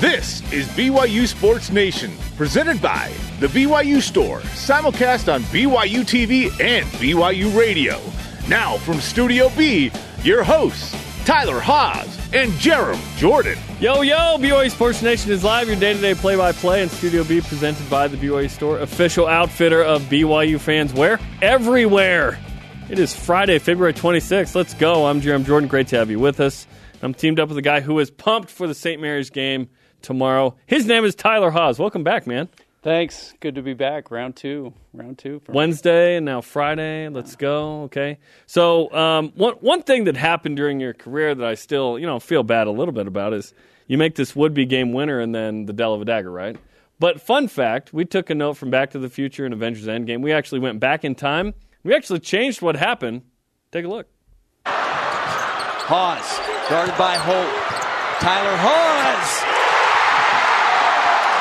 This is BYU Sports Nation, presented by the BYU Store, simulcast on BYU TV and BYU Radio. Now from Studio B, your hosts, Tyler Haas and Jerem Jordan. Yo, yo, BYU Sports Nation is live, your day-to-day play-by-play in Studio B, presented by the BYU Store, official outfitter of BYU fans. Where? Everywhere. It is Friday, February 26th. Let's go. I'm Jerem Jordan. Great to have you with us. I'm teamed up with a guy who is pumped for the St. Mary's game tomorrow. His name is Tyler Haas. Welcome back, man. Thanks. Good to be back. Round two. Wednesday and now Friday. Let's go. Okay. So one thing that happened during your career that I still, feel bad a little bit about is you make this would-be game winner and then the Dellavedova, right? But fun fact, we took a note from Back to the Future and Avengers Endgame. We actually went back in time. We actually changed what happened. Take a look. Haas, guarded by Holt. Tyler Haas!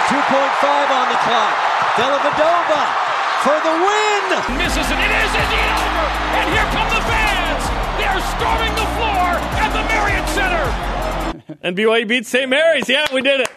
2.5 on the clock. Dellavedova for the win! Misses it. It is indeed over! And here come the fans! They are storming the floor at the Marriott Center! And BYU beats St. Mary's. Yeah, we did it.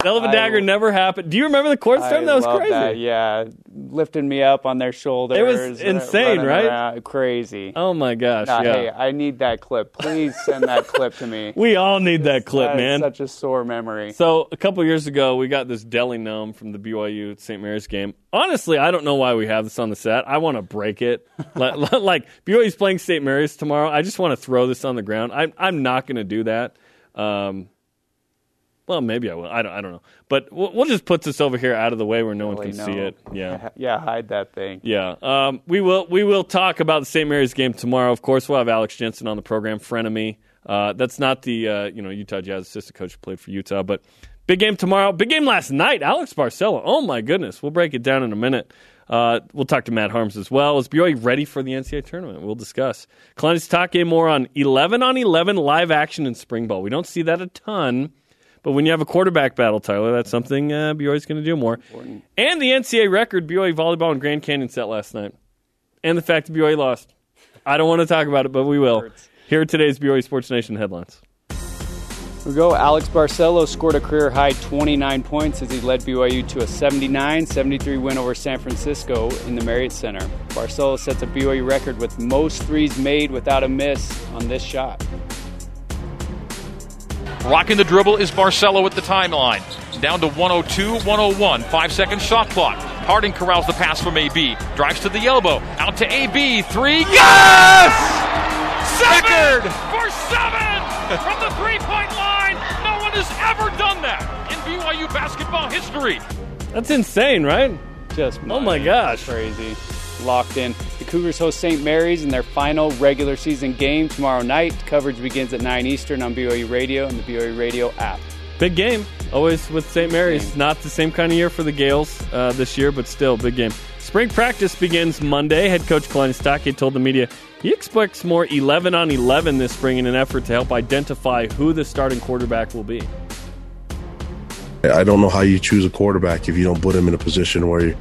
Dellavedova never happened. Do you remember the court storm? That was crazy. That, yeah, lifting me up on their shoulders. It was insane, right? Around. Crazy. Oh, my gosh. Yeah. Hey, I need that clip. Please send that clip to me. We all need that clip, man. Such a sore memory. So a couple years ago, we got this deli gnome from the BYU St. Mary's game. Honestly, I don't know why we have this on the set. I want to break it. Like, BYU's playing St. Mary's tomorrow. I just want to throw this on the ground. I'm not going to do that. Well, maybe I will. I don't know. But we'll just put this over here out of the way where no one can see it. Yeah. Yeah, hide that thing. Yeah. We will talk about the St. Mary's game tomorrow. Of course, we'll have Alex Jensen on the program, friend of me. That's not the Utah Jazz assistant coach who played for Utah, but big game tomorrow. Big game last night. Alex Barcello. Oh, my goodness. We'll break it down in a minute. We'll talk to Matt Haarms as well. Is BYU ready for the NCAA tournament? We'll discuss. Kalani Sitake more on 11-on-11 live action in spring ball. We don't see that a ton. But when you have a quarterback battle, Tyler, that's something BYU's going to do more. Important. And the NCAA record BYU volleyball in Grand Canyon set last night. And the fact that BYU lost. I don't want to talk about it, but we will. Here are today's BYU Sports Nation headlines. Here we go. Alex Barcello scored a career-high 29 points as he led BYU to a 79-73 win over San Francisco in the Marriott Center. Barcello sets a BYU record with most threes made without a miss on this shot. Rocking the dribble is Barcello at the timeline. Down to 102, 101, 5-second shot clock. Harding corrals the pass from A.B. Drives to the elbow, out to A.B. Three, yes! Record for 7 from the three-point line. No one has ever done that in BYU basketball history. That's insane, right? Just oh my gosh, crazy. Locked in. The Cougars host St. Mary's in their final regular season game tomorrow night. Coverage begins at 9 Eastern on BYU Radio and the BYU Radio app. Big game, always with St. Mary's. Not the same kind of year for the Gales this year, but still, big game. Spring practice begins Monday. Head coach Kalani Sitake told the media he expects more 11-on-11 this spring in an effort to help identify who the starting quarterback will be. I don't know how you choose a quarterback if you don't put him in a position where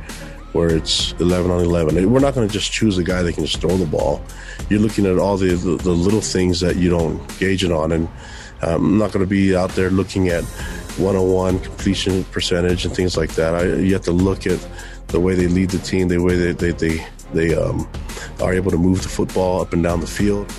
it's 11-on-11. We're not going to just choose a guy that can just throw the ball. You're looking at all the little things that you don't gauge it on, and I'm not going to be out there looking at 101 completion percentage and things like that. You have to look at the way they lead the team, the way they are able to move the football up and down the field.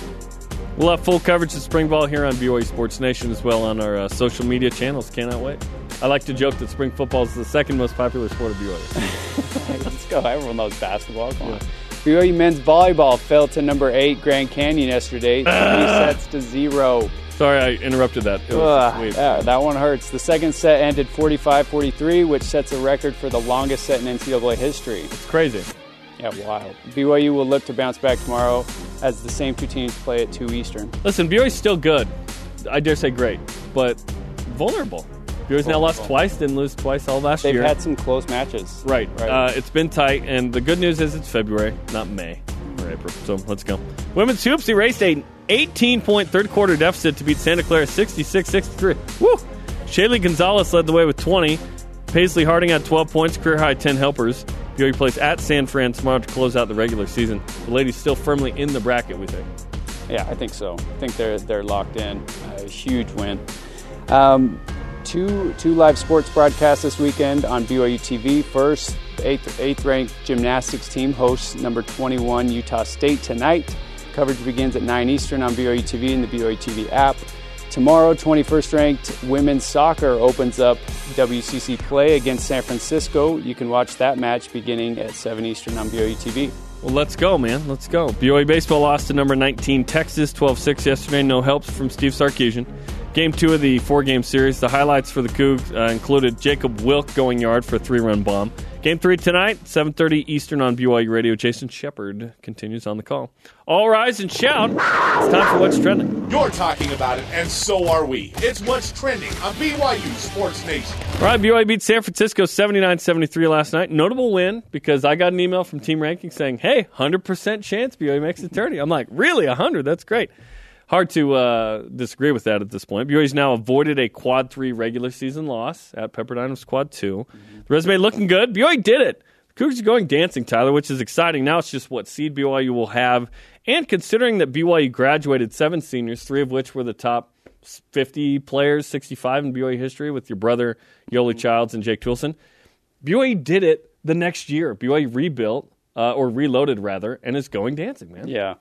We'll have full coverage of spring ball here on BYU Sports Nation as well on our social media channels. Cannot wait. I like to joke that spring football is the second most popular sport of BYU. Let's go. Everyone loves basketball. Come on. BYU men's volleyball fell to number 8 Grand Canyon yesterday. 3-0. Sorry, I interrupted that. That one hurts. The second set ended 45-43, which sets a record for the longest set in NCAA history. It's crazy. Yeah, wild. BYU will look to bounce back tomorrow as the same two teams play at 2 Eastern. Listen, BYU's still good. I dare say great, but vulnerable. BYU's now lost twice, didn't lose twice all last year. They've had some close matches. Right. It's been tight, and the good news is it's February, not May or April. So let's go. Women's hoops erased an 18-point third-quarter deficit to beat Santa Clara 66-63. Woo! Shaylee Gonzalez led the way with 20. Paisley Harding had 12 points, career-high 10 helpers. BYU plays at San Fran tomorrow to close out the regular season. The ladies still firmly in the bracket, we think. Yeah, I think so. I think they're locked in. A huge win. two live sports broadcasts this weekend on BYU TV. First, eighth-ranked gymnastics team hosts number 21 Utah State tonight. Coverage begins at 9 Eastern on BYU TV and the BYU TV app. Tomorrow, 21st-ranked women's soccer opens up WCC play against San Francisco. You can watch that match beginning at 7 Eastern on BYU TV. Well, let's go, man. Let's go. BYU baseball lost to number 19 Texas, 12-6 yesterday. No helps from Steve Sarkisian. Game 2 of the 4-game series. The highlights for the Cougs included Jacob Wilk going yard for a 3-run bomb. Game 3 tonight, 7:30 Eastern on BYU Radio. Jason Shepard continues on the call. All rise and shout. It's time for What's Trending. You're talking about it, and so are we. It's What's Trending on BYU Sports Nation. All right, BYU beat San Francisco 79-73 last night. Notable win because I got an email from Team Rankings saying, hey, 100% chance BYU makes it 30. I'm like, really, 100? That's great. Hard to disagree with that at this point. BYU's now avoided a quad 3 regular season loss at Pepperdine was quad 2. The resume looking good. BYU did it. The Cougs are going dancing, Tyler, which is exciting. Now it's just what seed BYU will have. And considering that BYU graduated 7 seniors, 3 of which were the top 50 players, 65 in BYU history with your brother, Yoli Childs and Jake Toulson, BYU did it the next year. BYU rebuilt, or reloaded rather, and is going dancing, man. Yeah.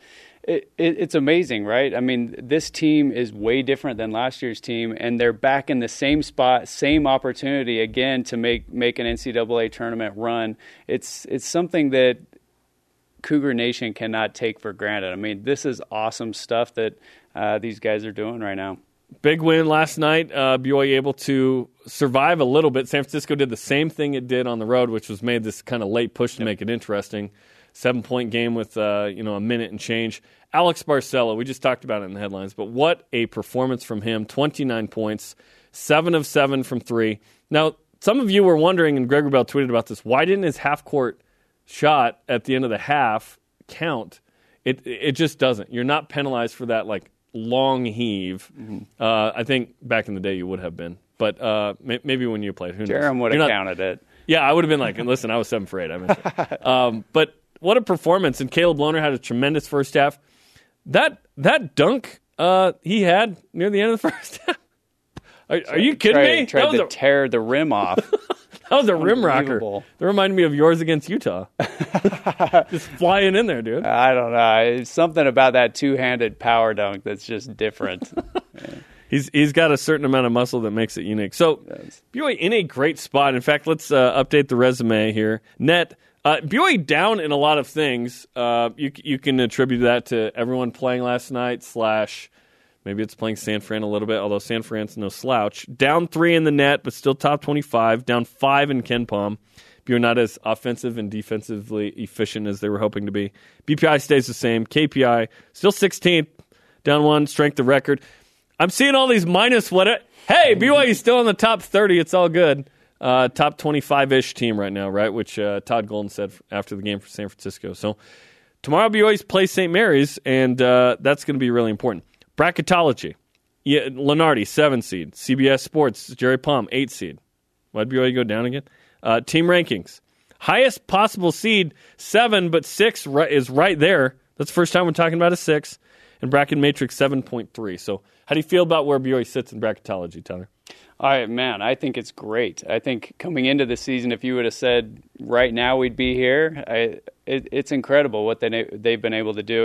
It's amazing, right? I mean, this team is way different than last year's team, and they're back in the same spot, same opportunity again to make an NCAA tournament run. It's something that Cougar Nation cannot take for granted. I mean, this is awesome stuff that these guys are doing right now. Big win last night. BYU able to survive a little bit. San Francisco did the same thing it did on the road, which was made this kind of late push to make it interesting. 7-point game with a minute and change. Alex Barcello, we just talked about it in the headlines, but what a performance from him. 29 points, 7 of 7 from 3. Now, some of you were wondering, and Greg Wrubell tweeted about this, why didn't his half-court shot at the end of the half count? It just doesn't. You're not penalized for that, long heave. Mm-hmm. I think back in the day you would have been, but maybe when you played, who knows? Jerem would have counted it. Yeah, I would have been like, and listen, I was 7 for 8. I missed it. But what a performance, and Caleb Lohner had a tremendous first half. That dunk he had near the end of the first half. Are you kidding me? Tried to tear the rim off. That was a rim rocker. That reminded me of yours against Utah. Just flying in there, dude. I don't know. It's something about that two-handed power dunk that's just different. Yeah. He's got a certain amount of muscle that makes it unique. So, BYU in a great spot. In fact, let's update the resume here. BYU down in a lot of things. You can attribute that to everyone playing last night / maybe it's playing San Fran a little bit, although San Fran's no slouch. Down 3 in the net, but still top 25. Down 5 in KenPom. BYU not as offensive and defensively efficient as they were hoping to be. BPI stays the same. KPI still 16th. Down 1, strength of record. I'm seeing all these minus what? Hey, BYU's still in the top 30. It's all good. Top 25-ish team right now, right? Which Todd Golden said after the game for San Francisco. So tomorrow BYU plays St. Mary's, and that's going to be really important. Bracketology. Yeah, Lenardi, 7 seed. CBS Sports, Jerry Palm, 8 seed. Why'd BYU go down again? Team rankings. Highest possible seed, 7, but 6 is right there. That's the first time we're talking about a 6. And bracket matrix, 7.3. So how do you feel about where BYU sits in bracketology, Tyler? All right, man, I think it's great. I think coming into the season, if you would have said right now we'd be here, it's incredible what they've been able to do.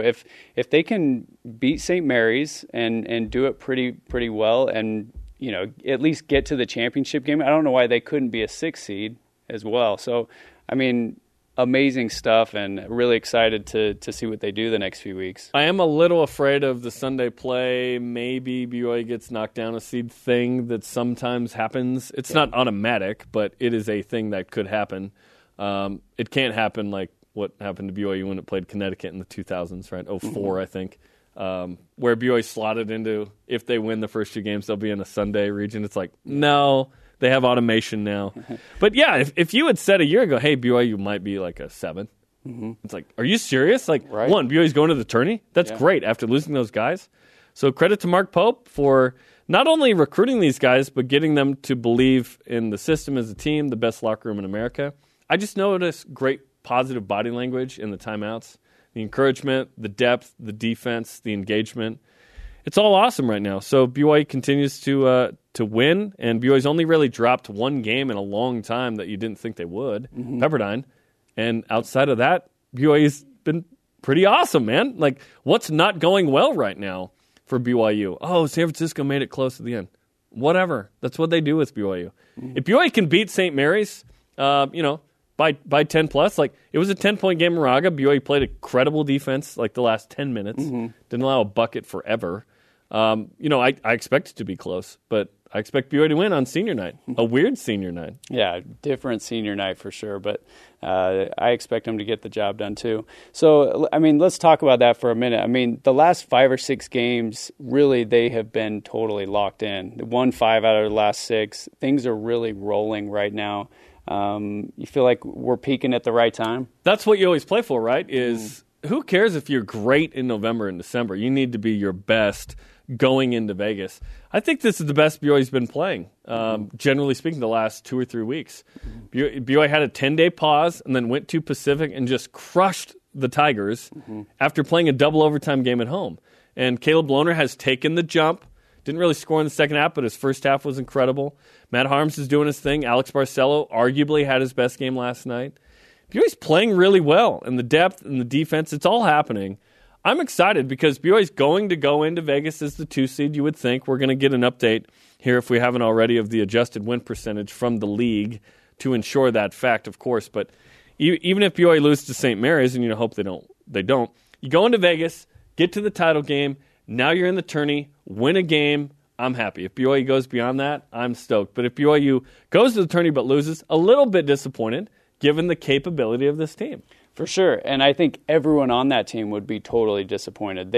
If they can beat St. Mary's and do it pretty well and, at least get to the championship game, I don't know why they couldn't be a 6 seed as well. So, I mean, amazing stuff, and really excited to see what they do the next few weeks. I am a little afraid of the Sunday play. Maybe BYU gets knocked down a seed thing that sometimes happens. It's not automatic, but it is a thing that could happen. It can't happen like what happened to BYU when it played Connecticut in the 2000s, right? 2004, I think, where BYU slotted into, if they win the first 2 games, they'll be in a Sunday region. It's like, no. They have automation now. But, yeah, if you had said a year ago, hey, BYU might be like a 7, it's like, are you serious? Right. 1, BYU's going to the tourney? That's great after losing those guys. So credit to Mark Pope for not only recruiting these guys, but getting them to believe in the system as a team, the best locker room in America. I just noticed great positive body language in the timeouts, the encouragement, the depth, the defense, the engagement. It's all awesome right now. So BYU continues to to win, and BYU's only really dropped one game in a long time that you didn't think they would, Pepperdine. And outside of that, BYU's been pretty awesome, man. Like, what's not going well right now for BYU? Oh, San Francisco made it close at the end. Whatever. That's what they do with BYU. If BYU can beat St. Mary's, by 10+, like, it was a 10-point game in Moraga. BYU played a credible defense, like, the last 10 minutes. Didn't allow a bucket forever. I expect it to be close, but I expect BYU to win on senior night. A weird senior night. Yeah, different senior night for sure, but I expect them to get the job done too. So, I mean, let's talk about that for a minute. I mean, the last 5 or 6 games, really, they have been totally locked in. They won 5 out of the last 6. Things are really rolling right now. You feel like we're peaking at the right time? That's what you always play for, right? Is who cares if you're great in November and December? You need to be your best going into Vegas. I think this is the best BYU's been playing, generally speaking, the last 2 or 3 weeks. BYU had a 10-day pause and then went to Pacific and just crushed the Tigers after playing a double overtime game at home. And Caleb Lohner has taken the jump. Didn't really score in the second half, but his first half was incredible. Matt Haarms is doing his thing. Alex Barcello arguably had his best game last night. BYU's playing really well, and the depth and the defense, it's all happening. I'm excited because BYU's going to go into Vegas as the 2 seed, you would think. We're going to get an update here, if we haven't already, of the adjusted win percentage from the league to ensure that fact, of course. But even if BYU loses to St. Mary's, and you hope they don't, you go into Vegas, get to the title game, now you're in the tourney, win a game, I'm happy. If BYU goes beyond that, I'm stoked. But if BYU goes to the tourney but loses, a little bit disappointed given the capability of this team. For sure, and I think everyone on that team would be totally disappointed.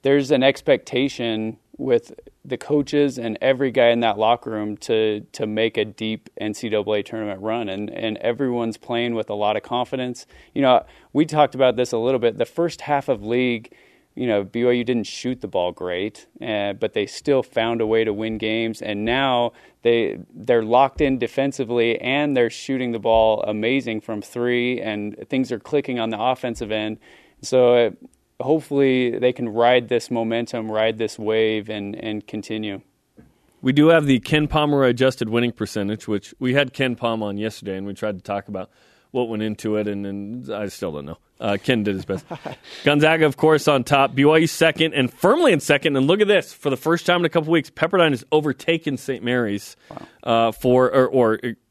There's an expectation with the coaches and every guy in that locker room to make a deep NCAA tournament run, and everyone's playing with a lot of confidence. You know, we talked about this a little bit. The first half of league, you know, BYU didn't shoot the ball great, but they still found a way to win games, and now they're locked in defensively, and they're shooting the ball amazing from 3, and things are clicking on the offensive end. So hopefully they can ride this momentum, ride this wave, and continue. We do have the KenPom adjusted winning percentage, which we had KenPom on yesterday, and we tried to talk about what went into it, and I still don't know. Ken did his best. Gonzaga, of course, on top. BYU second, and firmly in second. And look at this. For the first time in a couple weeks, Pepperdine has overtaken St. Mary's. Wow.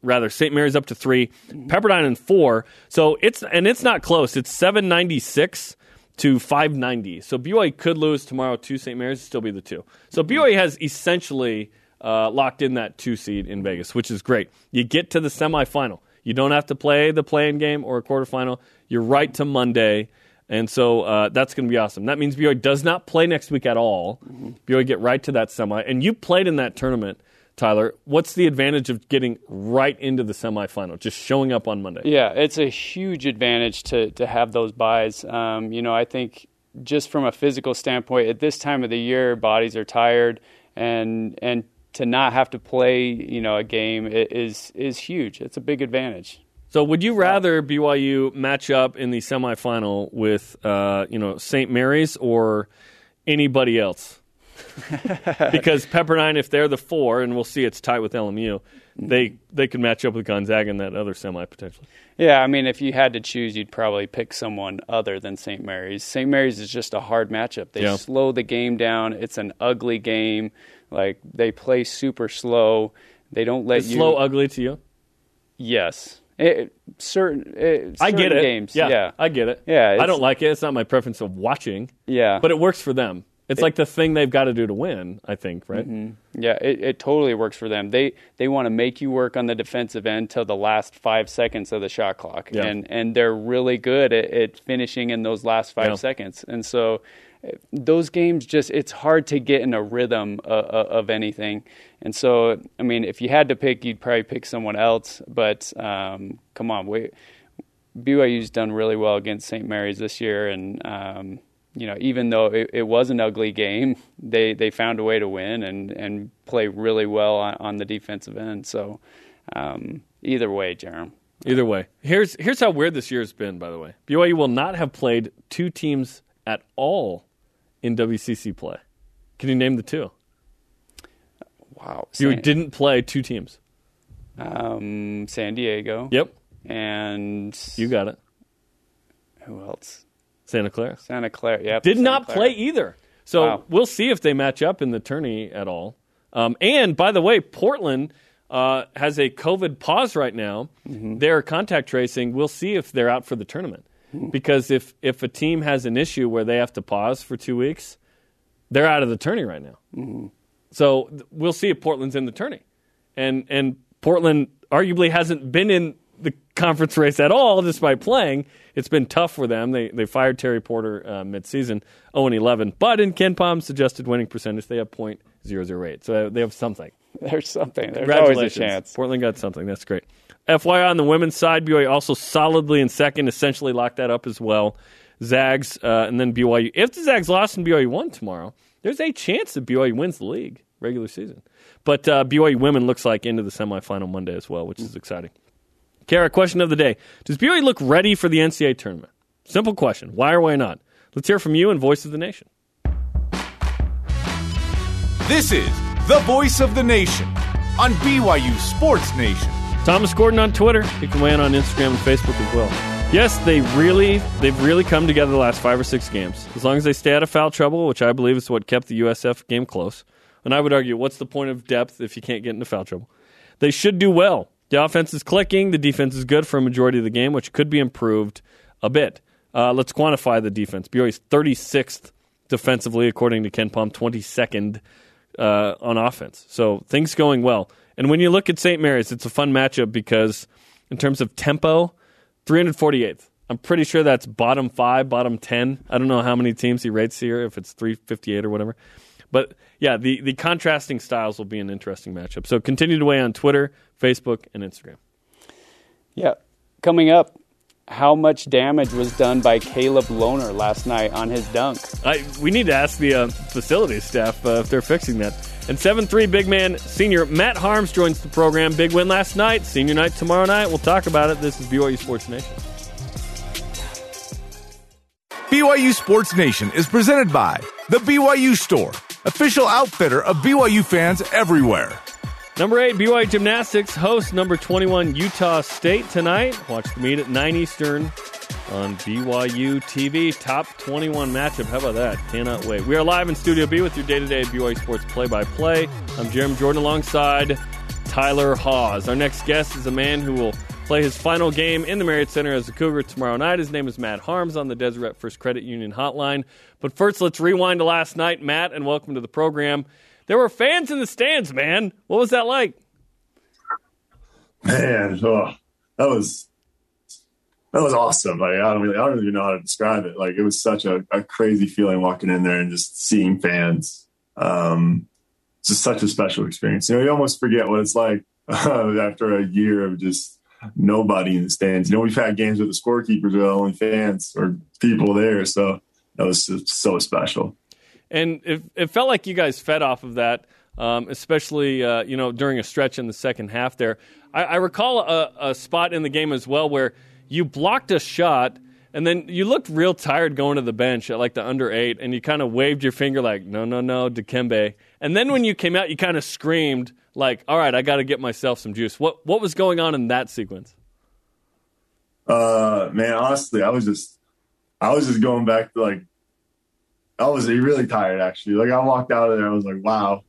Rather, St. Mary's up to 3. Pepperdine in 4. So it's not close. It's 796 to 590. So BYU could lose tomorrow to St. Mary's and still be the 2. So BYU has essentially locked in that 2 seed in Vegas, which is great. You get to the semifinal. You don't have to play the play-in game or a quarterfinal. You're right to Monday, and so that's going to be awesome. That means BYU does not play next week at all. BYU get right to that semi. And you played in that tournament, Tyler. What's the advantage of getting right into the semifinal, just showing up on Monday? Yeah, it's a huge advantage to have those buys. I think just from a physical standpoint, at this time of the year, bodies are tired, and to not have to play, a game is huge. It's a big advantage. So would you rather BYU match up in the semifinal with, St. Mary's or anybody else? Because Pepperdine, if they're the 4, and we'll see it's tied with LMU, they could match up with Gonzaga in that other semi potentially. Yeah, I mean, if you had to choose, you'd probably pick someone other than St. Mary's. St. Mary's is just a hard matchup. They slow the game down. It's an ugly game. Like, they play super slow. They don't let you... slow ugly to you? Yes. Certain games. Yeah, I get it. Yeah, I don't like it. It's not my preference of watching. Yeah. But it works for them. It's like the thing they've got to do to win, I think, right? Yeah, it totally works for them. They want to make you work on the defensive end till the last 5 seconds of the shot clock. Yeah. And they're really good at finishing in those last 5 seconds. And so... those games it's hard to get in a rhythm of anything. And so, I mean, if you had to pick, you'd probably pick someone else. But come on, BYU's done really well against St. Mary's this year. And, even though it was an ugly game, they found a way to win and play really well on the defensive end. So either way, Jerem. Either way. Here's how weird this year's been, by the way. BYU will not have played 2 teams at all in WCC play. Can you name the 2? Wow. You didn't play two teams. San Diego. Yep. And... You got it. Who else? Santa Clara. Santa Clara, yep. Did not play either. So we'll see if they match up in the tourney at all. And, by the way, Portland has a COVID pause right now. Mm-hmm. They're contact tracing. We'll see if they're out for the tournament. Mm-hmm. Because if a team has an issue where they have to pause for 2 weeks, they're out of the tourney right now. Mm-hmm. So we'll see if Portland's in the tourney. And Portland arguably hasn't been in the conference race at all despite playing. It's been tough for them. They fired Terry Porter midseason, 0-11. But in KenPom's suggested winning percentage, they have .008. So they have something. There's something. There's always a chance. Portland got something. That's great. FYI, on the women's side, BYU also solidly in second, essentially locked that up as well. Zags and then BYU. If the Zags lost and BYU won tomorrow, there's a chance that BYU wins the league regular season. But BYU women looks like into the semifinal Monday as well, which is exciting. Kara, question of the day. Does BYU look ready for the NCAA tournament? Simple question. Why or why not? Let's hear from you and Voice of the Nation. This is the Voice of the Nation on BYU Sports Nation. Thomas Gordon on Twitter. You can weigh in on Instagram and Facebook as well. Yes, they've really come together the last 5 or 6 games. As long as they stay out of foul trouble, which I believe is what kept the USF game close. And I would argue, what's the point of depth if you can't get into foul trouble? They should do well. The offense is clicking. The defense is good for a majority of the game, which could be improved a bit. Let's quantify the defense. BYU's 36th defensively, according to KenPom, 22nd on offense. So things going well. And when you look at St. Mary's, it's a fun matchup because in terms of tempo, 348th. I'm pretty sure that's bottom 5, bottom 10. I don't know how many teams he rates here, if it's 358 or whatever. But, yeah, the contrasting styles will be an interesting matchup. So continue to weigh on Twitter, Facebook, and Instagram. Yeah. Coming up, how much damage was done by Caleb Lohner last night on his dunk? We need to ask the facilities staff if they're fixing that. And 7'3", big man, senior Matt Haarms joins the program. Big win last night, senior night tomorrow night. We'll talk about it. This is BYU Sports Nation. BYU Sports Nation is presented by The BYU Store, official outfitter of BYU fans everywhere. Number 8, BYU Gymnastics hosts number 21, Utah State tonight. Watch the meet at 9 Eastern on BYU TV. Top 21 matchup. How about that? Cannot wait. We are live in Studio B with your day-to-day BYU Sports play-by-play. I'm Jeremy Jordan alongside Tyler Hawes. Our next guest is a man who will play his final game in the Marriott Center as a Cougar tomorrow night. His name is Matt Haarms on the Deseret First Credit Union hotline. But first, let's rewind to last night. Matt, and welcome to the program. There were fans in the stands, man. What was that like? Man, that was awesome. Like, I don't even know how to describe it. Like, it was such a crazy feeling walking in there and just seeing fans. It's just such a special experience. You know, you almost forget what it's like after a year of just nobody in the stands. You know, we've had games with the scorekeepers with only fans or people there, so that was just so special. And it felt like you guys fed off of that, especially during a stretch in the second half there. I recall a spot in the game as well where you blocked a shot and then you looked real tired going to the bench at like the under 8, and you kind of waved your finger like, no, Dikembe. And then when you came out, you kind of screamed like, all right, I got to get myself some juice. What was going on in that sequence? Man, honestly, I was just going back to like, I was really tired, actually. Like, I walked out of there, I was like, wow,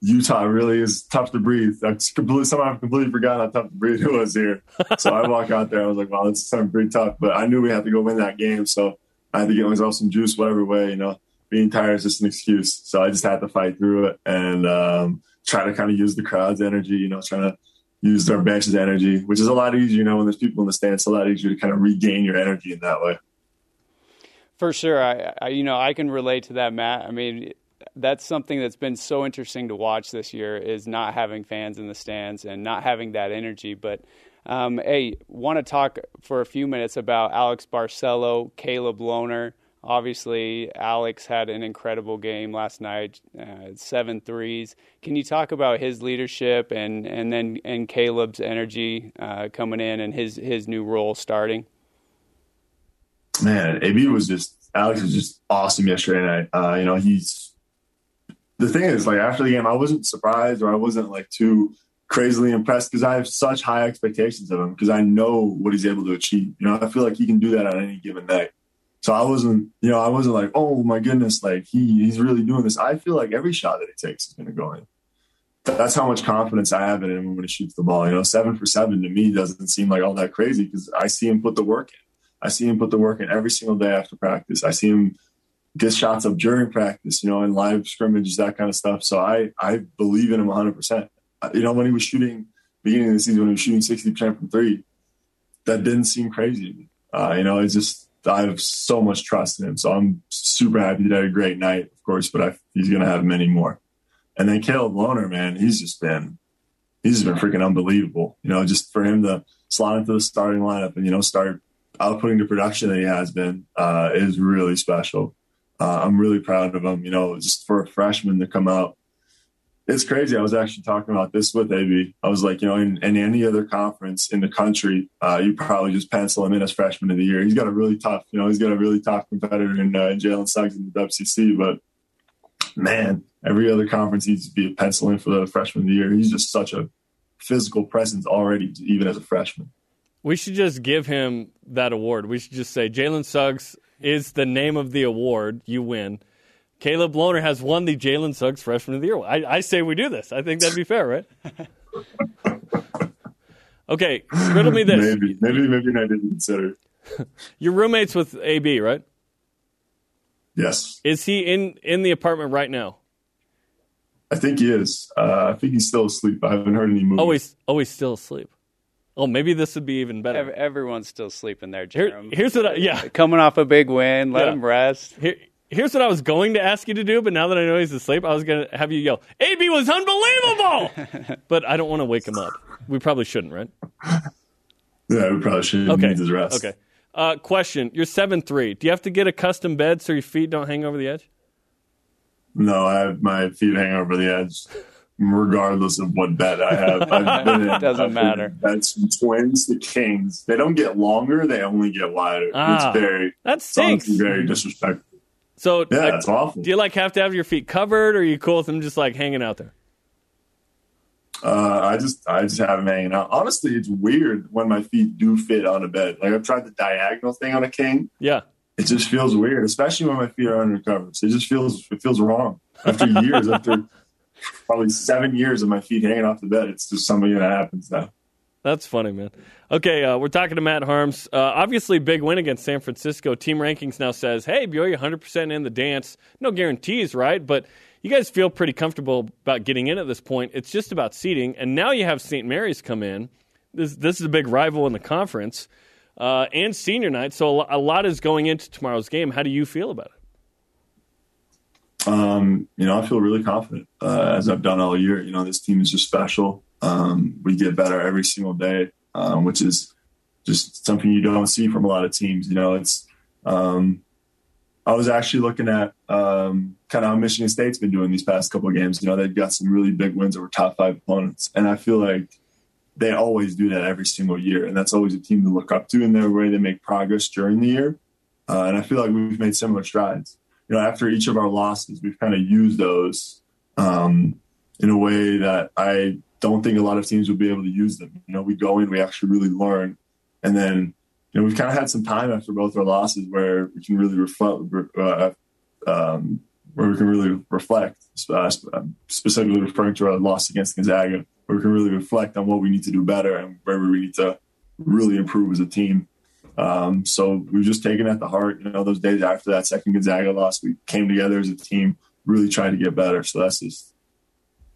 Utah really is tough to breathe. Somehow I've completely forgotten how tough to breathe it was here. So I walk out there, I was like, wow, this sounds pretty tough. But I knew we had to go win that game, so I had to get myself some juice whatever way, you know. Being tired is just an excuse. So I just had to fight through it and try to kind of use the crowd's energy, you know, trying to use their bench's energy, which is a lot easier, you know, when there's people in the stands, it's a lot easier to kind of regain your energy in that way. For sure. I can relate to that, Matt. I mean, that's something that's been so interesting to watch this year is not having fans in the stands and not having that energy. But, want to talk for a few minutes about Alex Barcello, Caleb Lohner. Obviously, Alex had an incredible game last night, 7 threes. Can you talk about his leadership and Caleb's energy coming in and his new role starting? Man, Alex was just awesome yesterday night. You know, he's the thing is, like, after the game, I wasn't surprised or I wasn't, like, too crazily impressed because I have such high expectations of him because I know what he's able to achieve. You know, I feel like he can do that on any given night. So I wasn't like, oh, my goodness, like, he's really doing this. I feel like every shot that he takes is going to go in. That's how much confidence I have in him when he shoots the ball. You know, 7 for 7 to me doesn't seem like all that crazy because I see him put the work in. I see him put the work in every single day after practice. I see him get shots up during practice, you know, in live scrimmages, that kind of stuff. So I believe in him 100%. You know, when he was shooting, beginning of the season, when he was shooting 60% from three, that didn't seem crazy. You know, it's just, I have so much trust in him. So I'm super happy that he had a great night, of course, but he's going to have many more. And then Caleb Lohner, man, he's just been freaking unbelievable. You know, just for him to slot into the starting lineup and, you know, start outputting the production that he has been is really special. I'm really proud of him. You know, just for a freshman to come out, it's crazy. I was actually talking about this with AB. I was like, you know, in any other conference in the country, you probably just pencil him in as freshman of the year. He's got a really tough, you know, he's got a really tough competitor in Jalen Suggs in the WCC, but man, every other conference needs to be a pencil in for the freshman of the year. He's just such a physical presence already, even as a freshman. We should just give him that award. We should just say Jalen Suggs is the name of the award. You win. Caleb Lohner has won the Jalen Suggs Freshman of the Year. I say we do this. I think that'd be fair, right? Okay, riddle me this. Maybe I didn't consider. Your roommate's with AB, right? Yes. Is he in the apartment right now? I think he is. I think he's still asleep. I haven't heard any movement. Always still asleep. Oh, maybe this would be even better. Everyone's still sleeping there, Jeremy. Here's what. Yeah, coming off a big win, let him rest. Here's what I was going to ask you to do, but now that I know he's asleep, I was going to have you yell, "AB was unbelievable!" But I don't want to wake him up. We probably shouldn't, right? Yeah, we probably shouldn't. Okay. He needs his rest. Okay. Question: You're 7'3". Do you have to get a custom bed so your feet don't hang over the edge? No, my feet hang over the edge, regardless of what bed I have. Doesn't matter. Beds from twins to kings. They don't get longer; they only get wider. That stinks. Very disrespectful. So yeah, that's awful. Do you like have to have your feet covered, or are you cool with them just like hanging out there? I just have them hanging out. Honestly, it's weird when my feet do fit on a bed. Like I've tried the diagonal thing on a king. Yeah. It just feels weird, especially when my feet are under coverage. It feels wrong. After years, after probably 7 years of my feet hanging off the bed, it's just something that happens now. That's funny, man. Okay, we're talking to Matt Haarms. Obviously, big win against San Francisco. Team rankings now says, hey, BYU 100% in the dance. No guarantees, right? But you guys feel pretty comfortable about getting in at this point. It's just about seeding. And now you have St. Mary's come in. This is a big rival in the conference. And senior night, so a lot is going into tomorrow's game. How do you feel about it? You know, I feel really confident, as I've done all year. You know, this team is just special. We get better every single day, which is just something you don't see from a lot of teams. You know, it's I was actually looking at kind of how Michigan State's been doing these past couple of games. You know, they've got some really big wins over top five opponents, and I feel like they always do that every single year, and that's always a team to look up to in their way they make progress during the year. And I feel like we've made similar strides. You know, after each of our losses, we've kind of used those in a way that I don't think a lot of teams will be able to use them. You know, we go in, we actually really learn, and then, you know, we've kind of had some time after both our losses where we can really reflect, specifically referring to our loss against Gonzaga. We can really reflect on what we need to do better and where we need to really improve as a team. So we've just taken at the heart, you know, those days after that second Gonzaga loss, we came together as a team, really tried to get better. So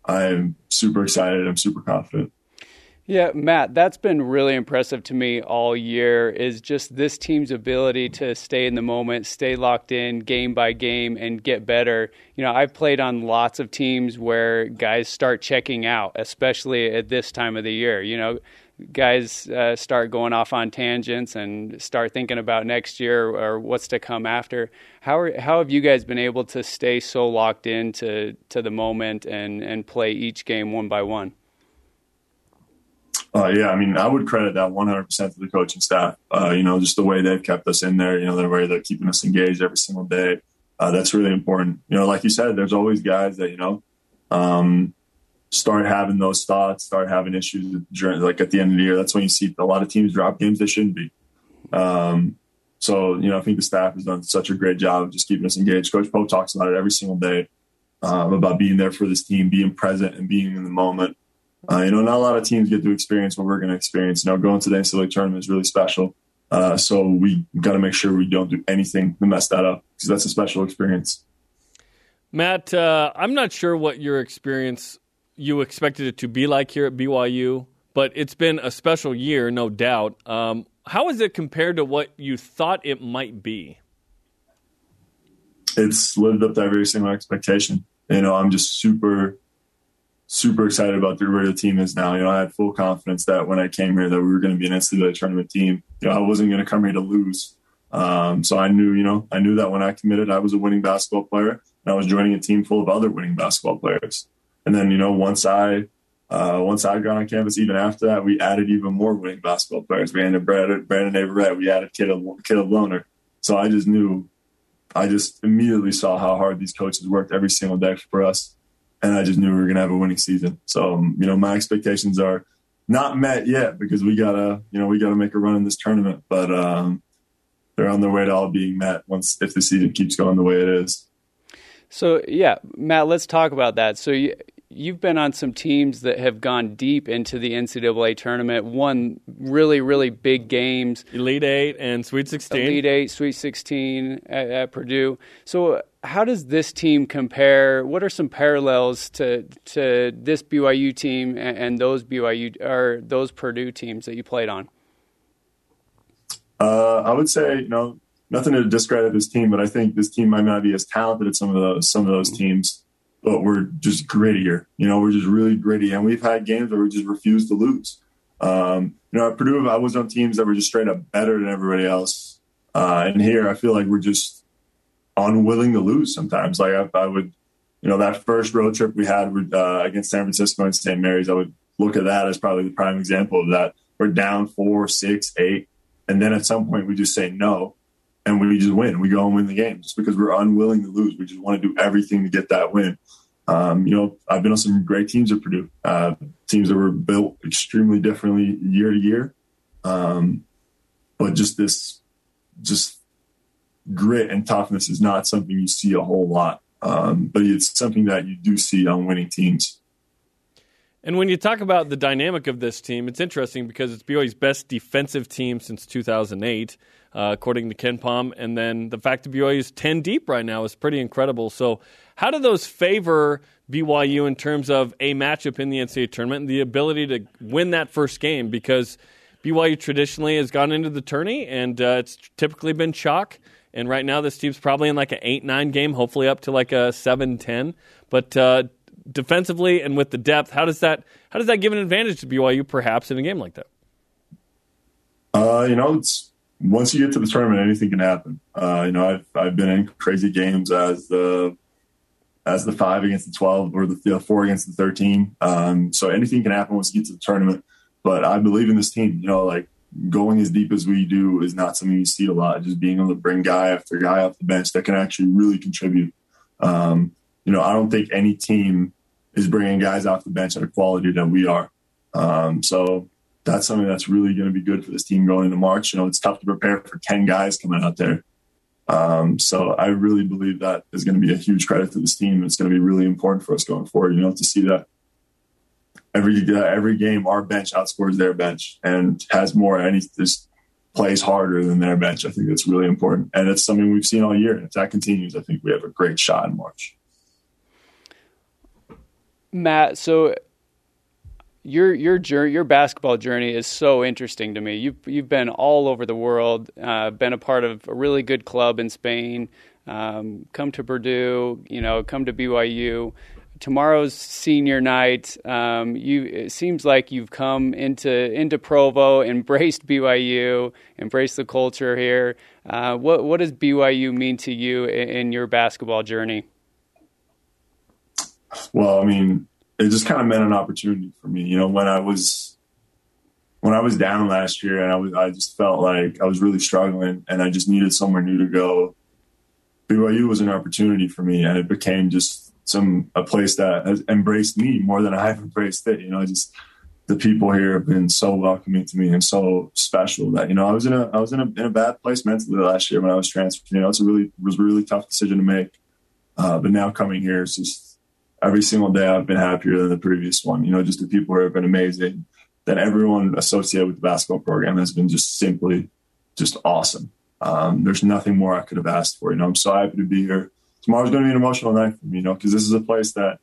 I'm super excited. I'm super confident. Yeah, Matt, that's been really impressive to me all year is just this team's ability to stay in the moment, stay locked in game by game and get better. You know, I've played on lots of teams where guys start checking out, especially at this time of the year. You know, guys start going off on tangents and start thinking about next year or what's to come after. How have you guys been able to stay so locked in to the moment and play each game one by one? Yeah, I mean, I would credit that 100% to the coaching staff. You know, just the way they've kept us in there, you know, the way they're keeping us engaged every single day. That's really important. You know, like you said, there's always guys that, you know, start having those thoughts, start having issues during, like, at the end of the year. That's when you see a lot of teams drop games they shouldn't be. So, you know, I think the staff has done such a great job of just keeping us engaged. Coach Pope talks about it every single day, about being there for this team, being present and being in the moment. You know, not a lot of teams get to experience what we're going to experience. You know, going to the NCAA tournament is really special. So we got to make sure we don't do anything to mess that up, because that's a special experience. Matt, I'm not sure what your experience you expected it to be like here at BYU, but it's been a special year, no doubt. How is it compared to what you thought it might be? It's lived up to every single expectation. You know, I'm just super excited about where the team is now. You know, I had full confidence that when I came here that we were going to be an NCAA tournament team. You know, I wasn't going to come here to lose. So I knew, you know, I knew that when I committed, I was a winning basketball player, and I was joining a team full of other winning basketball players. And then, you know, once I got on campus, even after that, we added even more winning basketball players. We added Brandon Averett. We added Caleb Lohner. So I just knew, I just immediately saw how hard these coaches worked every single day for us. And I just knew we were going to have a winning season. So, you know, my expectations are not met yet, because we got to make a run in this tournament. But they're on their way to all being met if the season keeps going the way it is. So, yeah, Matt, let's talk about that. So You've been on some teams that have gone deep into the NCAA tournament, won really, really big games. Elite Eight and Sweet 16. Elite Eight, Sweet 16 at Purdue. So how does this team compare? What are some parallels to this BYU team and those BYU or those Purdue teams that you played on? I would say, you know, nothing to discredit this team, but I think this team might not be as talented as some of those teams. But we're just grittier. You know, we're just really gritty. And we've had games where we just refuse to lose. You know, at Purdue, I was on teams that were just straight up better than everybody else. And here, I feel like we're just unwilling to lose sometimes. Like, I would, you know, that first road trip we had against San Francisco and St. Mary's, I would look at that as probably the prime example of that. We're down 4, 6, 8. And then at some point, we just say no. And we just win. We go and win the game just because we're unwilling to lose. We just want to do everything to get that win. You know, I've been on some great teams at Purdue, teams that were built extremely differently year to year. But just this, grit and toughness is not something you see a whole lot. But it's something that you do see on winning teams. And when you talk about the dynamic of this team, it's interesting because it's BYU's best defensive team since 2008, according to KenPom. And then the fact that BYU is 10 deep right now is pretty incredible. So how do those favor BYU in terms of a matchup in the NCAA tournament and the ability to win that first game? Because BYU traditionally has gone into the tourney, and it's typically been chalk. And right now this team's probably in like an 8-9 game, hopefully up to like a 7-10. But defensively and with the depth, how does that give an advantage to BYU perhaps in a game like that? You know, it's once you get to the tournament, anything can happen. You know, I've been in crazy games as the 5 against the 12 or the 4 against the 13. So anything can happen once you get to the tournament. But I believe in this team. You know, like going as deep as we do is not something you see a lot. Just being able to bring guy after guy off the bench that can actually really contribute. You know, I don't think any team is bringing guys off the bench at a quality that we are. So that's something that's really going to be good for this team going into March. You know, it's tough to prepare for 10 guys coming out there. So I really believe that is going to be a huge credit to this team. It's going to be really important for us going forward, you know, to see that every game our bench outscores their bench and has more, and just plays harder than their bench. I think that's really important. And it's something we've seen all year. And if that continues, I think we have a great shot in March. Matt, so your basketball journey is so interesting to me. You've been all over the world, been a part of a really good club in Spain, come to Purdue, you know, come to BYU. Tomorrow's senior night. It seems like you've come into Provo, embraced BYU, embraced the culture here. What does BYU mean to you in your basketball journey? Well, I mean, it just kind of meant an opportunity for me. You know, when I was down last year and I just felt like I was really struggling and I just needed somewhere new to go BYU was an opportunity for me, and it became just a place that has embraced me more than I've embraced it. You know, just the people here have been so welcoming to me and so special that, you know, I was in a bad place mentally last year when I was transferred. You know, it was a really tough decision to make. But now coming here, it's just every single day I've been happier than the previous one. You know, just the people here have been amazing. That everyone associated with the basketball program has been just simply just awesome. There's nothing more I could have asked for. You know, I'm so happy to be here. Tomorrow's going to be an emotional night for me, you know, because this is a place that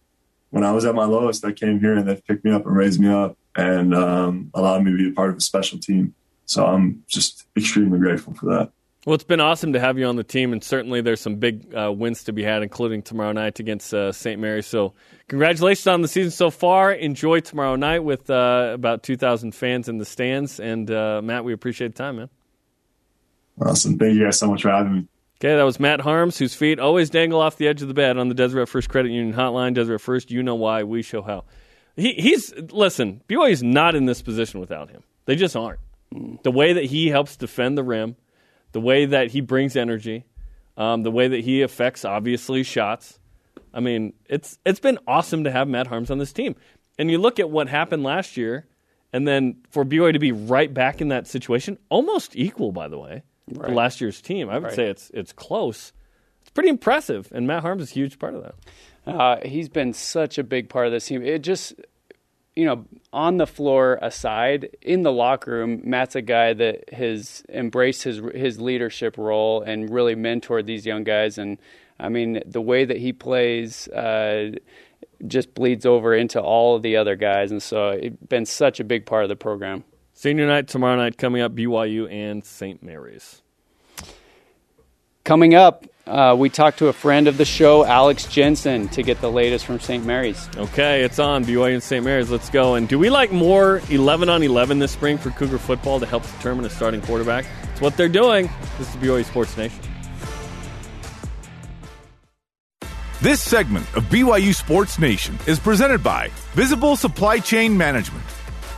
when I was at my lowest, I came here and they picked me up and raised me up and allowed me to be a part of a special team. So I'm just extremely grateful for that. Well, it's been awesome to have you on the team, and certainly there's some big wins to be had, including tomorrow night against St. Mary's. So congratulations on the season so far. Enjoy tomorrow night with about 2,000 fans in the stands. And, Matt, we appreciate the time, man. Awesome. Thank you guys so much for having me. Okay, that was Matt Haarms, whose feet always dangle off the edge of the bed on the Deseret First Credit Union hotline. Deseret First, you know why, we show how. Listen, BYU's not in this position without him. They just aren't. The way that he helps defend the rim, the way that he brings energy, the way that he affects, obviously, shots. I mean, it's been awesome to have Matt Haarms on this team. And you look at what happened last year, and then for BYU to be right back in that situation, almost equal, by the way, right, to last year's team. I would say it's close. It's pretty impressive, and Matt Haarms is a huge part of that. He's been such a big part of this team. It just, you know, on the floor aside, in the locker room, Matt's a guy that has embraced his leadership role and really mentored these young guys. And, I mean, the way that he plays just bleeds over into all of the other guys. And so it's been such a big part of the program. Senior night tomorrow night coming up, BYU and St. Mary's. Coming up, we talked to a friend of the show, Alex Jensen, to get the latest from St. Mary's. Okay, it's on, BYU and St. Mary's. Let's go. And do we like more 11-on-11 this spring for Cougar football to help determine a starting quarterback? It's what they're doing. This is BYU Sports Nation. This segment of BYU Sports Nation is presented by Visible Supply Chain Management.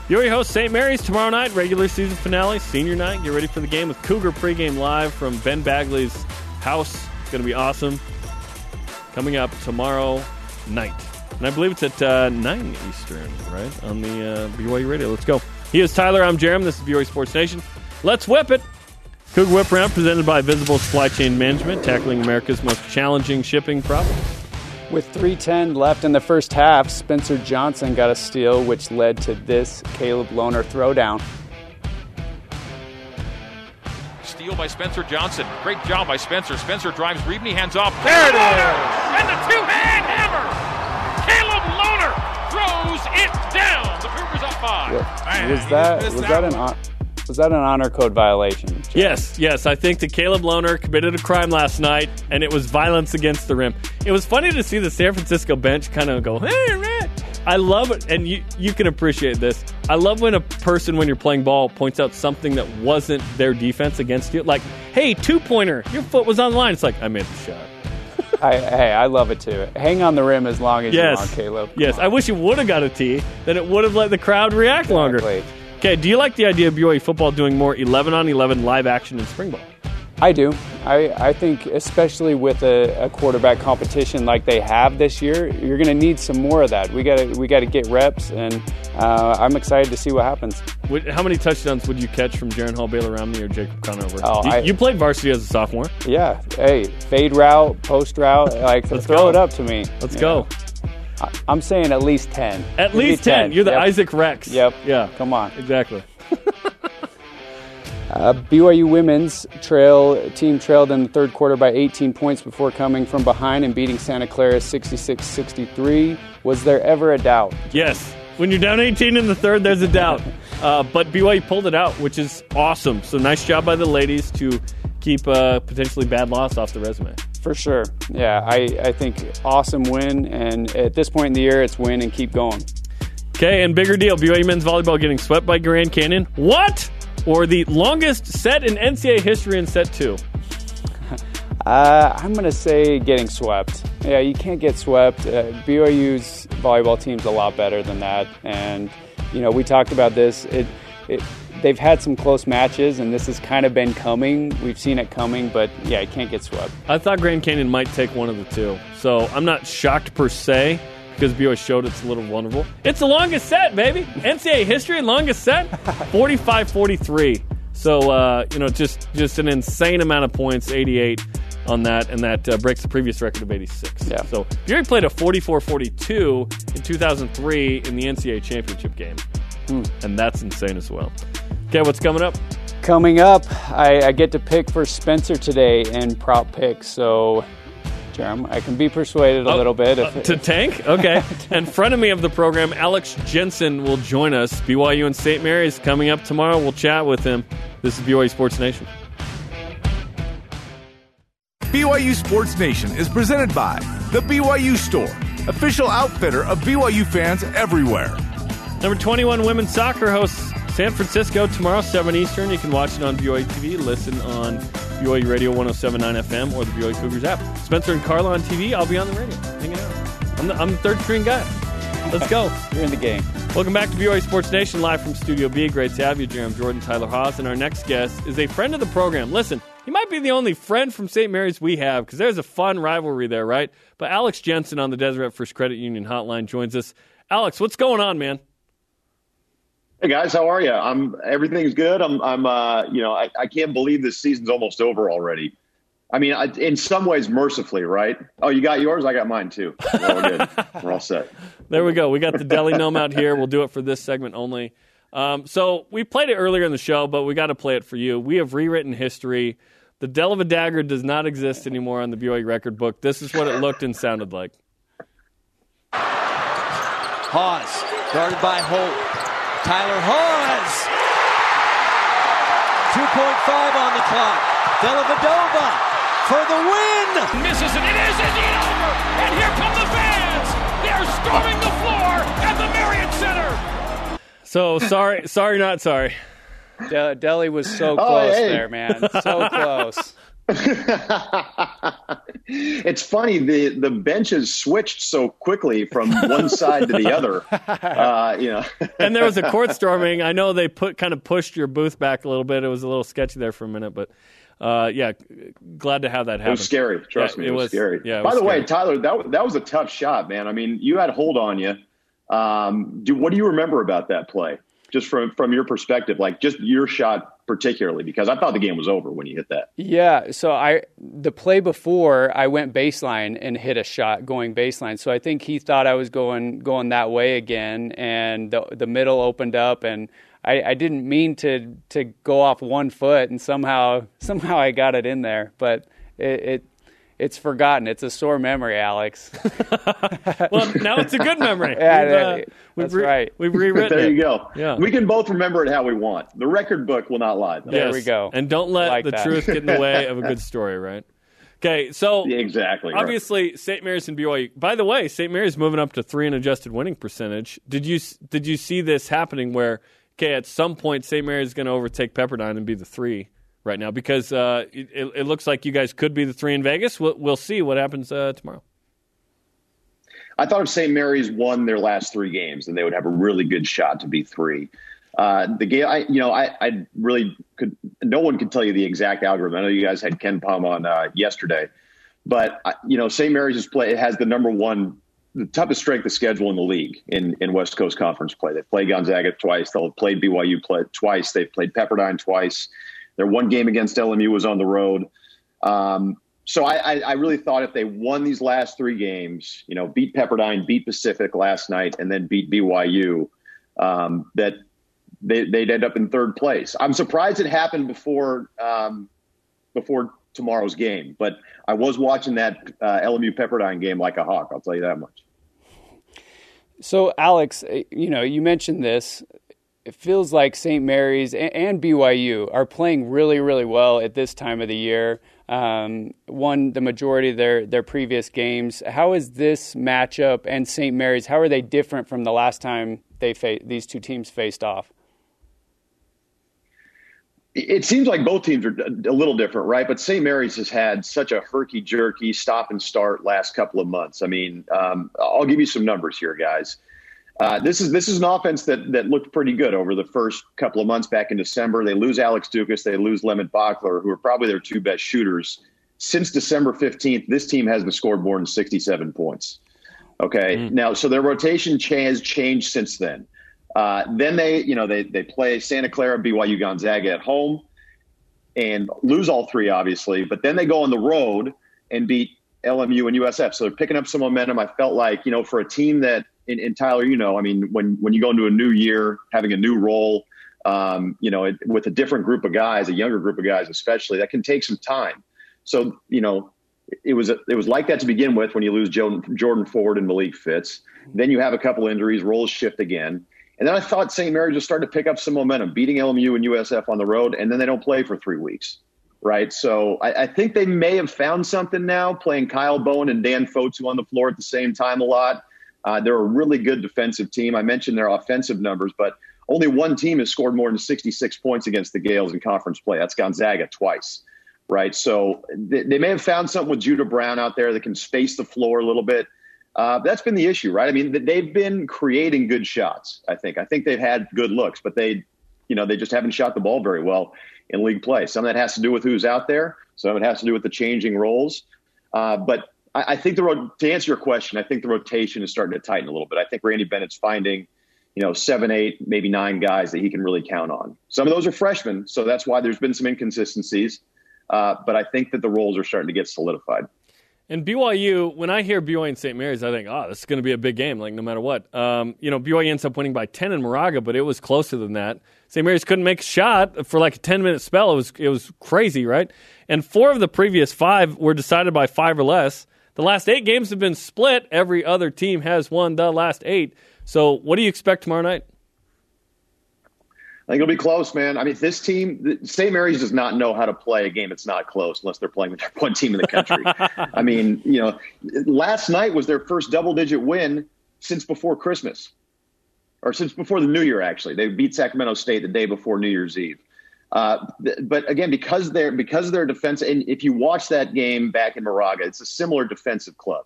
You're your host, St. Mary's. Tomorrow night, regular season finale, senior night. Get ready for the game with Cougar pregame live from Ben Bagley's house. It's going to be awesome. Coming up tomorrow night. And I believe it's at 9 Eastern, right, on the BYU Radio. Let's go. He is Tyler. I'm Jeremy. This is BYU Sports Nation. Let's whip it. Cougar Whip Round presented by Visible Supply Chain Management, tackling America's most challenging shipping problem. With 3:10 left in the first half, Spencer Johnson got a steal, which led to this Caleb Lohner throwdown. Steal by Spencer Johnson. Great job by Spencer. Spencer drives. Reedney hands off. There it is! And the two-hand hammer! Caleb Lohner throws it down. The Cougars up 5. Yep. Was that an honor code violation? Jeremy? Yes. I think that Caleb Lohner committed a crime last night, and it was violence against the rim. It was funny to see the San Francisco bench kind of go, hey, man. I love it, and you can appreciate this. I love when a person, when you're playing ball, points out something that wasn't their defense against you. Like, hey, two-pointer, your foot was on the line. It's like, I made the shot. I love it, too. Hang on the rim as long as you want, Caleb. Come on. I wish you would have got a tee. Then it would have let the crowd react longer. Okay, do you like the idea of BYU football doing more 11-on-11 live action in spring ball? I do. I think especially with a quarterback competition like they have this year, you're going to need some more of that. We got to get reps, and I'm excited to see what happens. How many touchdowns would you catch from Jaron Hall, Baylor Romney, or Jacob Conover? You played varsity as a sophomore. Yeah. Hey, fade route, post route, like throw it up to me. Let's go. I'm saying at least 10. At least 10. You're the Isaac Rex. Yep. Yeah. Come on. Exactly. BYU women's team trailed in the third quarter by 18 points before coming from behind and beating Santa Clara 66-63. Was there ever a doubt? Yes. When you're down 18 in the third, there's a doubt. But BYU pulled it out, which is awesome. So nice job by the ladies to keep a potentially bad loss off the resume. For sure. Yeah, I think awesome win. And at this point in the year, it's win and keep going. Okay, and bigger deal, BYU men's volleyball getting swept by Grand Canyon. What? Or the longest set in NCAA history in set 2? I'm going to say getting swept. Yeah, you can't get swept. BYU's volleyball team's a lot better than that. And, you know, we talked about this. It They've had some close matches, and this has kind of been coming. We've seen it coming, but, yeah, it can't get swept. I thought Grand Canyon might take one of the two. So I'm not shocked per se because BYU showed it's a little vulnerable. It's the longest set, baby. NCAA history, longest set, 45-43. So, just an insane amount of points, 88 on that, and that breaks the previous record of 86. Yeah. So BYU played a 44-42 in 2003 in the NCAA championship game. And that's insane as well. Okay, what's coming up? Coming up, I get to pick for Spencer today in prop picks, so Jerem, I can be persuaded a little bit. If tank? Okay. And frenemy of the program, Alex Jensen, will join us. BYU and St. Mary's coming up tomorrow. We'll chat with him. This is BYU Sports Nation. BYU Sports Nation is presented by The BYU Store, official outfitter of BYU fans everywhere. Number 21 women's soccer hosts San Francisco tomorrow, 7 Eastern. You can watch it on BYU TV, listen on BYU Radio 107.9 FM or the BYU Cougars app. Spencer and Carla on TV. I'll be on the radio, hanging out. I'm the third string guy. Let's go. You're in the game. Welcome back to BYU Sports Nation, live from Studio B. Great to have you, Jerem Jordan, Tyler Haas. And our next guest is a friend of the program. Listen, he might be the only friend from St. Mary's we have because there's a fun rivalry there, right? But Alex Jensen on the Deseret First Credit Union Hotline joins us. Alex, what's going on, man? Hey guys, how are you? Everything's good. I can't believe this season's almost over already. I mean, in some ways, mercifully, right? Oh, you got yours? I got mine too. We're all good. We're all set. There we go. We got the Deli Gnome out here. We'll do it for this segment only. So we played it earlier in the show, but we got to play it for you. We have rewritten history. The Dellavedova does not exist anymore on the BYU record book. This is what it looked and sounded like. Haas, guarded by Holt. Tyler Haas, 2.5 on the clock. Dellavedova for the win. Misses it. It is indeed over. And here come the fans. They are storming the floor at the Marriott Center. So sorry, not sorry. Delly was so close there, man. So close. It's funny, the benches switched so quickly from one side to the other. And there was a court storming. I know they kind of pushed your booth back a little bit. It was a little sketchy there for a minute, but glad to have that happen. It was scary. Trust me, it was scary. Yeah, By the way, Tyler, that was a tough shot, man. I mean, you had hold on you. What do you remember about that play? Just from your perspective, like just your shot particularly, because I thought the game was over when you hit that. Yeah, so the play before, I went baseline and hit a shot going baseline. So I think he thought I was going that way again, and the middle opened up, and I didn't mean to go off one foot, and somehow I got it in there. But it's forgotten. It's a sore memory, Alex. Well, now it's a good memory. Yeah, that's right. We've rewritten it. There you go. Yeah. We can both remember it how we want. The record book will not lie, though. Yes. There we go. And don't let truth get in the way of a good story, right? Okay, so exactly. Obviously, right. St. Mary's and BYU. By the way, St. Mary's moving up to 3 in adjusted winning percentage. Did you see this happening where, okay, at some point St. Mary's is going to overtake Pepperdine and be the 3? Right now, because it looks like you guys could be the 3 in Vegas. We'll see what happens tomorrow. I thought if St. Mary's won their last 3 games, then they would have a really good shot to be 3. The game, I really could. No one could tell you the exact algorithm. I know you guys had KenPom on yesterday, but St. Mary's has the toughest strength of schedule in the league in West Coast Conference play. They've played Gonzaga twice. They'll have played BYU twice. They've played Pepperdine twice. Their one game against LMU was on the road. So I really thought if they won these last 3 games, beat Pepperdine, beat Pacific last night, and then beat BYU, that they'd end up in 3rd place. I'm surprised it happened before tomorrow's game, but I was watching that LMU Pepperdine game like a hawk, I'll tell you that much. So, Alex, you mentioned this. It feels like St. Mary's and BYU are playing really, really well at this time of the year. Won the majority of their previous games. How is this matchup and St. Mary's, how are they different from the last time these two teams faced off? It seems like both teams are a little different, right? But St. Mary's has had such a herky-jerky stop and start last couple of months. I mean, I'll give you some numbers here, guys. This is an offense that looked pretty good over the first couple of months back in December. They lose Alex Dukas. They lose Lemon Bachler, who are probably their two best shooters. Since December 15th, this team has the scoreboard in 67 points. Okay. Mm-hmm. Now, so their rotation has changed since then. Then they play Santa Clara, BYU, Gonzaga at home and lose all three, obviously. But then they go on the road and beat LMU and USF. So they're picking up some momentum. I felt like, for a team that, and Tyler, when you go into a new year, having a new role, with a different group of guys, a younger group of guys especially, that can take some time. So, it was like that to begin with when you lose Jordan Ford and Malik Fitz. Then you have a couple injuries, roles shift again. And then I thought St. Mary's just started to pick up some momentum, beating LMU and USF on the road, and then they don't play for 3 weeks, right? So I think they may have found something now, playing Kyle Bowen and Dan Fotu on the floor at the same time a lot. They're a really good defensive team. I mentioned their offensive numbers, but only one team has scored more than 66 points against the Gales in conference play. That's Gonzaga twice, right? So they may have found something with Judah Brown out there that can space the floor a little bit. That's been the issue, right? I mean, they've been creating good shots, I think. I think they've had good looks, but they just haven't shot the ball very well in league play. Some of that has to do with who's out there. Some of it has to do with the changing roles. But I think to answer your question, I think the rotation is starting to tighten a little bit. I think Randy Bennett's finding, 7, 8, maybe 9 guys that he can really count on. Some of those are freshmen, so that's why there's been some inconsistencies. But I think that the roles are starting to get solidified. And BYU, when I hear BYU and St. Mary's, I think, this is going to be a big game, no matter what. BYU ends up winning by 10 in Moraga, but it was closer than that. St. Mary's couldn't make a shot for a 10-minute spell. It was crazy, right? And 4 of the previous 5 were decided by 5 or less. The last 8 games have been split. Every other team has won the last 8. So what do you expect tomorrow night? I think it'll be close, man. I mean, this team, St. Mary's does not know how to play a game that's not close unless they're playing the number one team in the country. I mean, last night was their first double-digit win since before Christmas, or since before the New Year, actually. They beat Sacramento State the day before New Year's Eve. But again, because their defense, and if you watch that game back in Moraga, it's a similar defensive club,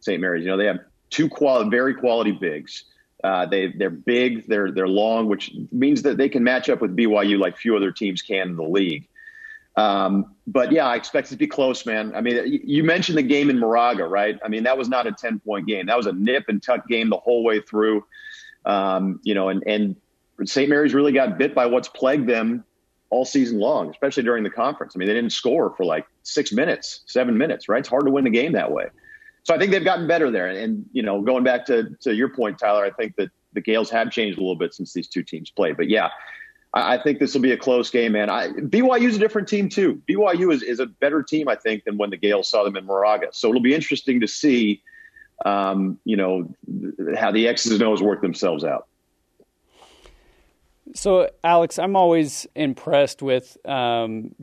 St. Mary's. They have 2 very quality bigs. They're big, they're long, which means that they can match up with BYU like few other teams can in the league. But yeah, I expect it to be close, man. I mean, you mentioned the game in Moraga, right? I mean, that was not a 10-point game. That was a nip and tuck game the whole way through. And St. Mary's really got bit by what's plagued them all season long, especially during the conference. I mean, they didn't score for 6 minutes, 7 minutes, right? It's hard to win the game that way. So I think they've gotten better there. And, going back to your point, Tyler, I think that the Gales have changed a little bit since these two teams played. But, yeah, I think this will be a close game, man. BYU's a different team, too. BYU is a better team, I think, than when the Gales saw them in Moraga. So it'll be interesting to see, how the X's and O's work themselves out. So, Alex, I'm always impressed with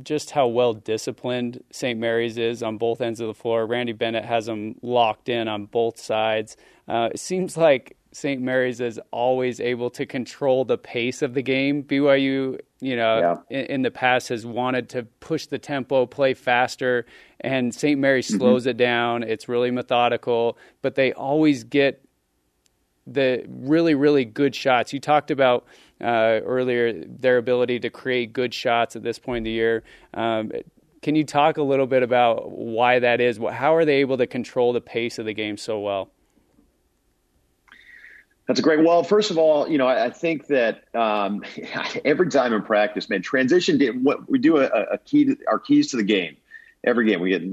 just how well-disciplined St. Mary's is on both ends of the floor. Randy Bennett has them locked in on both sides. It seems like St. Mary's is always able to control the pace of the game. BYU, in the past has wanted to push the tempo, play faster, and St. Mary's slows it down. It's really methodical, but they always get the really, really good shots. You talked about earlier their ability to create good shots at this point in the year. Can you talk a little bit about why that is? How are they able to control the pace of the game so well? That's a great. Well, first of all, I think that every time in practice, man, transition. What we do a key, our keys to the game. Every game we get,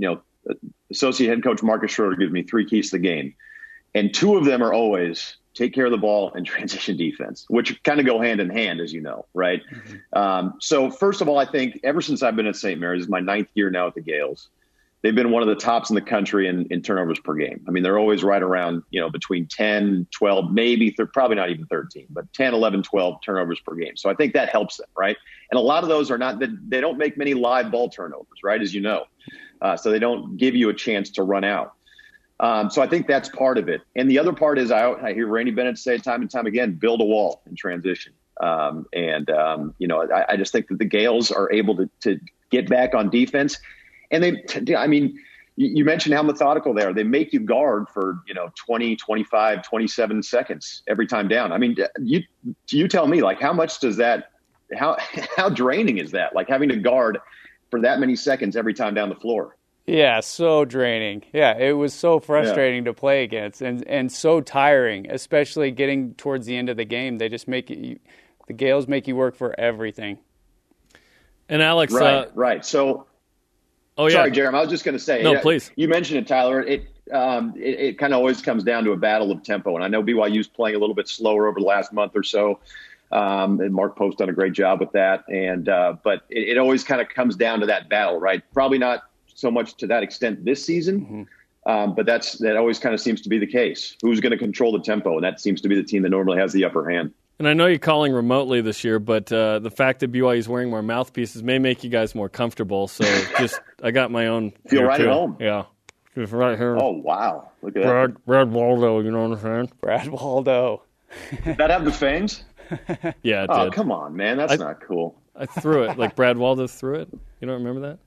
associate head coach Marcus Schroeder gives me 3 keys to the game. And 2 of them are always take care of the ball and transition defense, which kind of go hand in hand, as you know, right? So first of all, I think ever since I've been at St. Mary's, this is my 9th year now at the Gales, they've been one of the tops in the country in turnovers per game. I mean, they're always right around, between 10, 12, maybe, probably not even 13, but 10, 11, 12 turnovers per game. So I think that helps them, right? And a lot of those are not, they don't make many live ball turnovers, right, as you know. So they don't give you a chance to run out. So I think that's part of it. And the other part is I hear Randy Bennett say time and time again, build a wall in transition. I just think that the Gales are able to get back on defense. And I mean, you mentioned how methodical they are. They make you guard for, 20, 25, 27 seconds every time down. I mean, you tell me, like, how much does that, how draining is that? Like having to guard for that many seconds every time down the floor. Yeah, so draining. Yeah, it was so frustrating to play against and so tiring, especially getting towards the end of the game. They just make you, the Gales make you work for everything. And Alex, right. So, sorry, Jeremy. I was just going to say, please. You mentioned it, Tyler. It kind of always comes down to a battle of tempo, and I know BYU's playing a little bit slower over the last month or so. And Mark Post done a great job with that, and but it always kind of comes down to that battle, right? Probably not so much to that extent this season, but that always kind of seems to be the case. Who's going to control the tempo, and that seems to be the team that normally has the upper hand. And I know you're calling remotely this year, but the fact that BYU is wearing more mouthpieces may make you guys more comfortable. So just, I got my own. Feel right too. At home. Yeah. Just right here. Oh, wow. Look at that. Brad Waldo, you know what I'm saying? Brad Waldo. Did that have the fangs? Yeah, it did. Oh, come on, man. That's not cool. I threw it. Like Brad Waldo threw it. You don't remember that?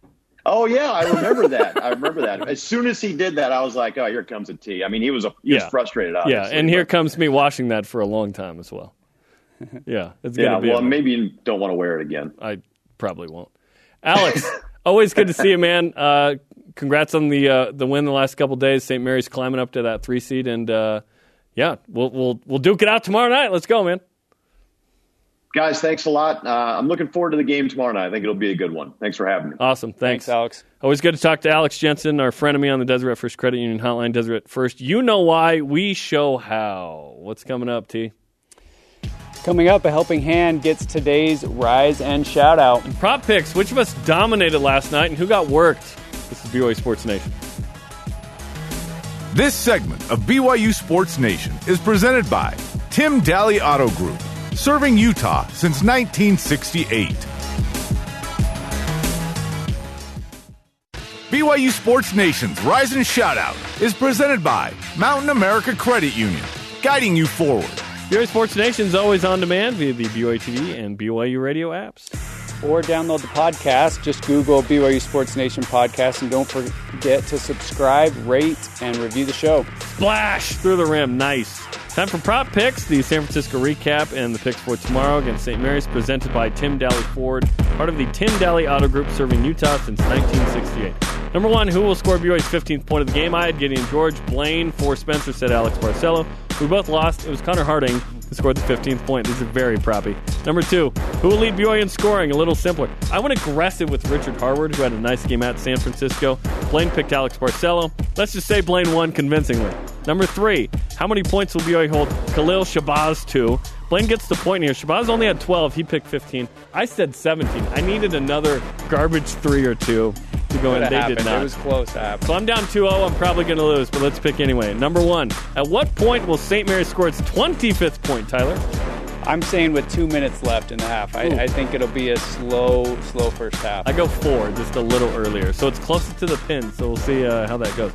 Oh, yeah, I remember that. As soon as he did that, I was like, oh, here comes a T. I mean, he was frustrated, obviously. Yeah, and here comes me washing that for a long time as well. Yeah, it's going to be. Well, maybe you don't want to wear it again. I probably won't. Alex, always good to see you, man. Congrats on the win the last couple of days. St. Mary's climbing up to that 3 seed, and we'll duke it out tomorrow night. Let's go, man. Guys, thanks a lot. I'm looking forward to the game tomorrow night. I think it'll be a good one. Thanks for having me. Awesome. Thanks, Alex. Always good to talk to Alex Jensen, our frenemy on the Deseret First Credit Union Hotline. Deseret First, you know why, we show how. What's coming up, T? Coming up, a helping hand gets today's Rise and Shout-Out. And prop picks, which of us dominated last night and who got worked? This is BYU Sports Nation. This segment of BYU Sports Nation is presented by Tim Daly Auto Group, serving Utah since 1968. BYU Sports Nation's Rise and Shout-Out is presented by Mountain America Credit Union, guiding you forward. BYU Sports Nation is always on demand via the BYU TV and BYU Radio apps. Or download the podcast. Just Google BYU Sports Nation podcast, and don't forget to subscribe, rate, and review the show. Splash through the rim. Nice. Time for prop picks, the San Francisco recap, and the picks for tomorrow against St. Mary's, presented by Tim Daly Ford, part of the Tim Daly Auto Group, serving Utah since 1968. Number one, who will score BYU's 15th point of the game? I had Gideon George. Blaine for Spencer, said Alex Barcello. We both lost. It was Connor Harding who scored the 15th point. These are very proppy. Number two, who will lead BYU in scoring? A little simpler. I went aggressive with Richard Harward, who had a nice game at San Francisco. Blaine picked Alex Barcello. Let's just say Blaine won convincingly. Number three, how many points will BYU hold Khalil Shabazz to? Blaine gets the point here. Shabazz only had 12. He picked 15. I said 17. I needed another garbage 3 or 2 to go in. They did not. It was close. So I'm down 2-0. I'm probably going to lose, but let's pick anyway. Number one, at what point will St. Mary's score its 25th point, Tyler? I'm saying with 2 minutes left in the half. I think it'll be a slow first half. I go 4, just a little earlier. So it's closest to the pin, so we'll see how that goes.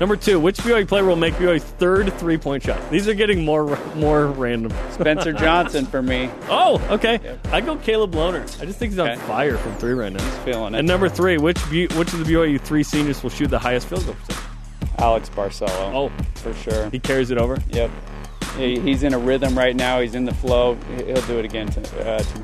Number two, which BYU player will make BYU's third three-point shot? These are getting more random. Spencer Johnson for me. Oh, okay. Yep. I go Caleb Lohner. I just think he's on fire from 3 right now. He's feeling it. And number three, which of the BYU 3 seniors will shoot the highest field goal percentage? Alex Barcello. Oh, for sure. He carries it over? Yep. He's in a rhythm right now. He's in the flow. He'll do it again tomorrow night.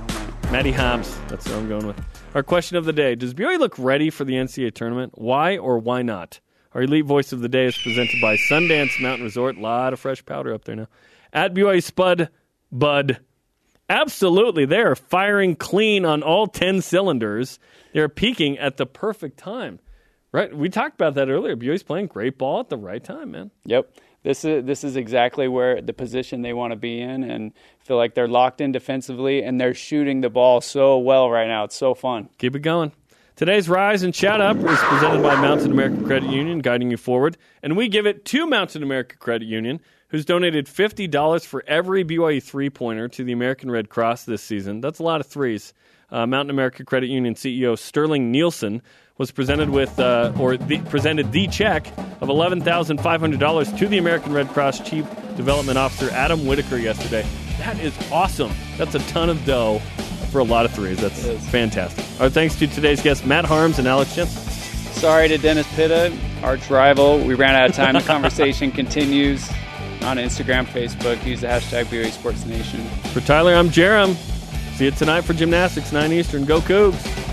Matty Haarms. That's what I'm going with. Our question of the day. Does BYU look ready for the NCAA tournament? Why or why not? Our elite voice of the day is presented by Sundance Mountain Resort. A lot of fresh powder up there now. At BYU Spud, Bud. Absolutely. They are firing clean on all 10 cylinders. They're peaking at the perfect time. Right? We talked about that earlier. BYU's playing great ball at the right time, man. Yep. This is exactly where the position they want to be in, and feel like they're locked in defensively, and they're shooting the ball so well right now. It's so fun. Keep it going. Today's Rise and Shout Up is presented by Mountain America Credit Union, guiding you forward. And we give it to Mountain America Credit Union, who's donated $50 for every BYU three-pointer to the American Red Cross this season. That's a lot of threes. Mountain America Credit Union CEO Sterling Nielsen was presented with, presented the check of $11,500 to the American Red Cross Chief Development Officer Adam Whitaker yesterday. That is awesome. That's a ton of dough for a lot of threes. That's fantastic. Our thanks to today's guests, Matt Haarms and Alex Jensen. Sorry to Dennis Pitta, arch rival. We ran out of time. The conversation continues on Instagram, Facebook. Use the hashtag BYU Sports Nation. For Tyler, I'm Jerem. See you tonight for gymnastics, 9 Eastern. Go Cougs!